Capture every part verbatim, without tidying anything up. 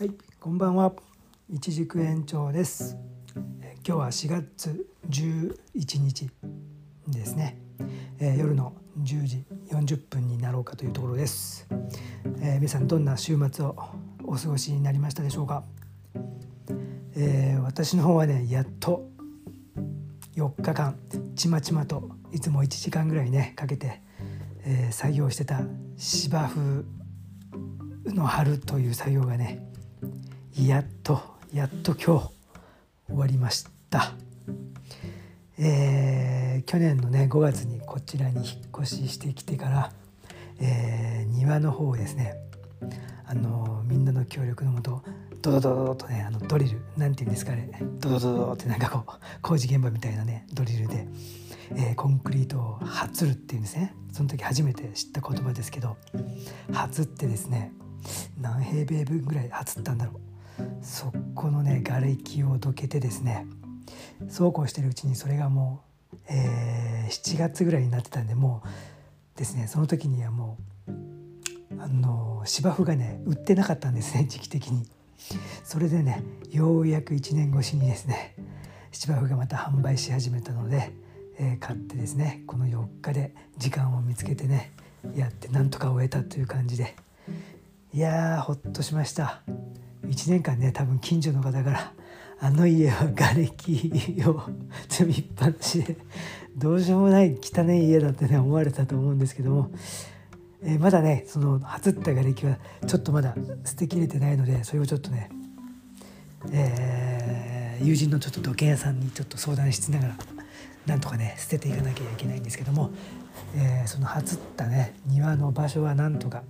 はい、こんばんは。一軸園長です。今日はしがつじゅういちにちですね、えー、夜のじゅうじよんじゅっぷんになろうかというところです、えー、皆さんどんな週末をお過ごしになりましたでしょうか。えー、私の方はね、やっとよっかかんちまちまといつもいちじかんぐらいねかけて、えー、作業してた芝生の春という作業がね、やっとやっと今日終わりました、えー、去年のねごがつにこちらに引っ越ししてきてから、えー、庭の方をですね、あのみんなの協力のもとドドドドドとね、あのドリルなんていうんですかね、ドドドドってなんかこう工事現場みたいなねドリルで、えー、コンクリートをはつるっていうんですね。その時初めて知った言葉ですけど、はつってですね、何平米分ぐらいはつったんだろう。そこのね瓦礫をどけてですね、そうこうしてるうちにそれがもう、えー、しちがつぐらいになってたんで、もうですね、その時にはもうあの芝生がね売ってなかったんですね、時期的に。それでね、ようやくいちねんごしにですね芝生がまた販売し始めたので、えー、買ってですね、このよっかで時間を見つけてねやって、なんとか終えたという感じで、いやーほっとしました。いちねんかんね、多分近所の方からあの家は瓦礫を積みっぱなしでどうしようもない汚い家だってね思われたと思うんですけども、えー、まだねそのはつった瓦礫はちょっとまだ捨てきれてないので、それをちょっとね、えー、友人のちょっと土建屋さんにちょっと相談しながらなんとかね捨てていかなきゃいけないんですけども、えー、そのはつったね庭の場所はなんとか、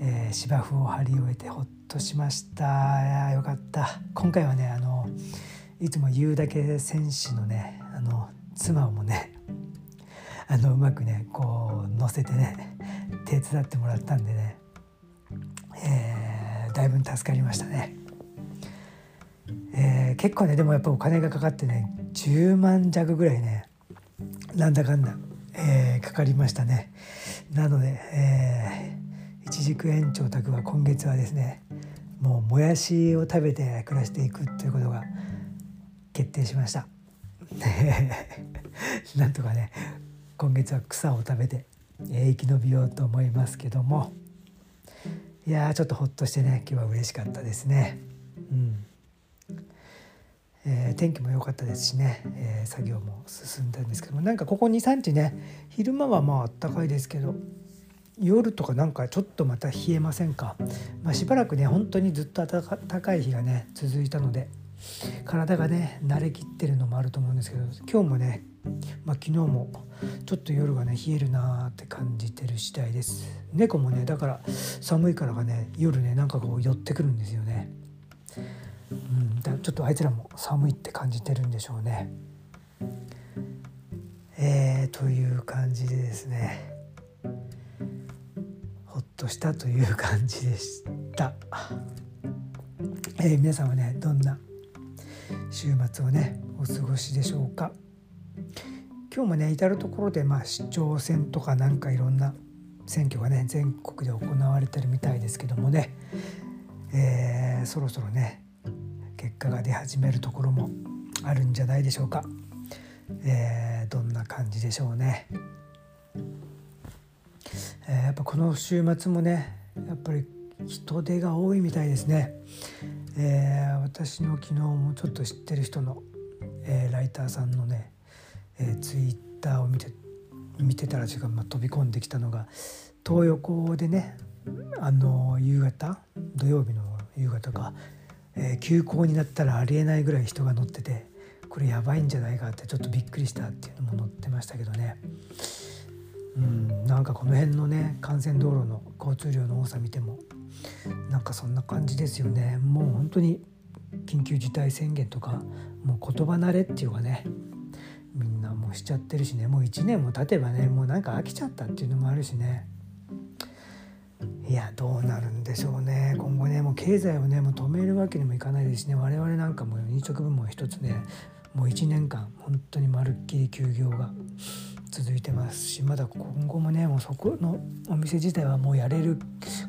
えー、芝生を張り終えてほっとしました。いやよかった。今回はね、あのいつも言うだけ戦士のね、あの妻をもね、あのうまくねこう乗せてね手伝ってもらったんでね、えー、だいぶ助かりましたね。えー、結構ね、でもやっぱお金がかかってねじゅうまんじゃくぐらいね、なんだかんだ、えー、かかりましたね。なので、えー一軸園長宅は今月はですね、もうもやしを食べて暮らしていくということが決定しましたなんとかね今月は草を食べて、えー、生き延びようと思いますけども、いやーちょっとほっとしてね、今日は嬉しかったですね。うん、えー、天気も良かったですしね、えー、作業も進んだんですけども、なんかここ にさんにちね、昼間はまあ暖かいですけど、夜とかなんかちょっとまた冷えませんか。まあ、しばらくね本当にずっと暖かい日がね続いたので、体がね慣れきってるのもあると思うんですけど、今日もね、まあ、昨日もちょっと夜がね冷えるなーって感じてる次第です。猫もねだから寒いからがね夜ねなんかこう寄ってくるんですよね。うん、だちょっとあいつらも寒いって感じてるんでしょうね。えー、という感じでですね、としたという感じでした。えー、皆さんはねどんな週末をねお過ごしでしょうか。今日もね至るところで、まあ、市長選とかなんかいろんな選挙がね全国で行われてるみたいですけどもね、えー、そろそろね結果が出始めるところもあるんじゃないでしょうか。えー、どんな感じでしょうね。えー、やっぱこの週末もねやっぱり人出が多いみたいですね。えー、私の昨日もちょっと知ってる人の、えー、ライターさんのね、えー、ツイッターを見て見てたら、まあ、飛び込んできたのが東横でね、あの夕方土曜日の夕方か、えー、休校になったらありえないぐらい人が乗ってて、これやばいんじゃないかってちょっとびっくりしたっていうのも載ってましたけどね。うん、なんかこの辺のね幹線道路の交通量の多さ見てもなんかそんな感じですよね。もう本当に緊急事態宣言とかもう言葉慣れっていうかね、みんなもうしちゃってるしね、もういちねんも経てばねもうなんか飽きちゃったっていうのもあるしね。いやどうなるんでしょうね今後ね。もう経済をねもう止めるわけにもいかないですしね、我々なんかも飲食部門一つねもういちねんかん本当にまるっきり休業が続いてますし、まだ今後もねもうそこのお店自体はもうやれる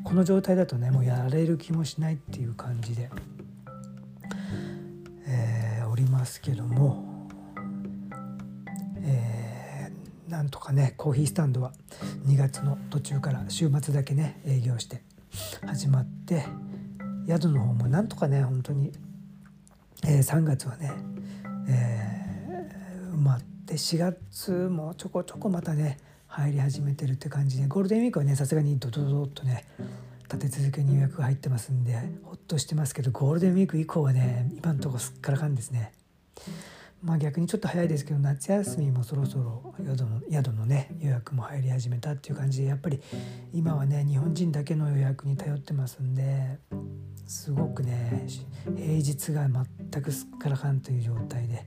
この状態だとねもうやれる気もしないっていう感じで、えー、おりますけども、えー、なんとかねコーヒースタンドはにがつの途中から週末だけね営業して始まって、宿の方もなんとかね本当に、えー、さんがつはね、えー、埋まって、しがつもちょこちょこまたね入り始めてるって感じで、ゴールデンウィークはねさすがにドドドッとね立て続けに予約が入ってますんでほっとしてますけど、ゴールデンウィーク以降はね今のところすっからかんですね。まあ逆にちょっと早いですけど、夏休みもそろそろ宿の、宿のね予約も入り始めたっていう感じで、やっぱり今はね日本人だけの予約に頼ってますんで、すごくね平日が全くすっからかんという状態で、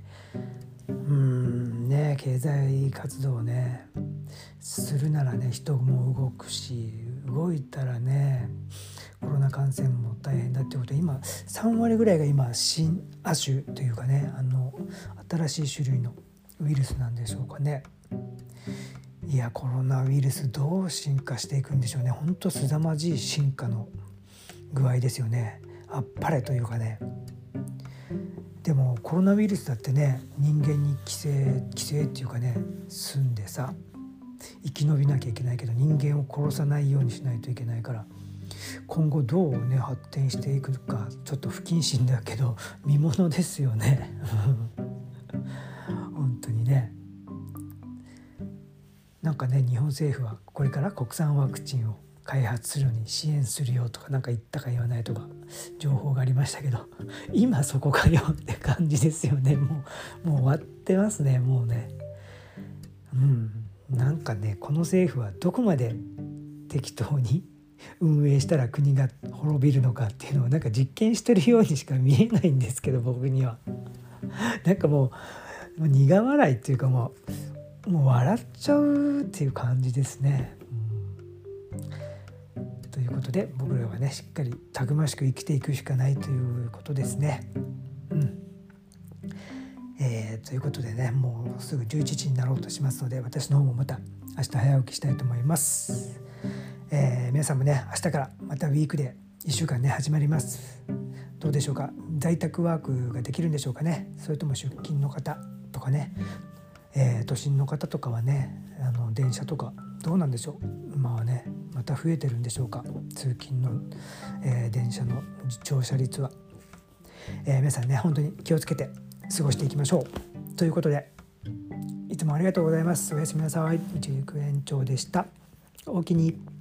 うーんね経済活動をねするならね人も動くし、動いたらねコロナ感染も大変だってことで、今さんわりぐらいが今新亜種というかね、あの新しい種類のウイルスなんでしょうかね。いやコロナウイルスどう進化していくんでしょうね。ほんとすざまじい進化の具合ですよね。あっぱれというかね。でもコロナウイルスだってね人間に寄生寄生っていうかね住んでさ生き延びなきゃいけないけど、人間を殺さないようにしないといけないから、今後どうね発展していくかちょっと不謹慎だけど見ものですよね本当にね。なんかね日本政府はこれから国産ワクチンを開発するのに支援するよとかなんか言ったか言わないとか情報がありましたけど、今そこかよって感じですよね。もう、もう終わってますねもうね。うんなんかねこの政府はどこまで適当に運営したら国が滅びるのかっていうのをなんか実験してるようにしか見えないんですけど、僕にはなんかもう、もう苦笑いっていうかもう、もう笑っちゃうっていう感じですね、うん、ということで僕らはねしっかりたくましく生きていくしかないということですね、うんえー、ということでねもうすぐじゅういちじになろうとしますので、私の方もまた明日早起きしたいと思います、えー、皆さんもね明日からまたウィークでいっしゅうかんね始まります。どうでしょうか、在宅ワークができるんでしょうかね。それとも出勤の方とかね、えー、都心の方とかはねあの電車とかどうなんでしょう。馬はねまた増えてるんでしょうか、通勤の、えー、電車の乗車率は、えー、皆さんね本当に気をつけて過ごしていきましょうということで、いつもありがとうございます。おやすみなさい。いちじく園長でした。おおきに。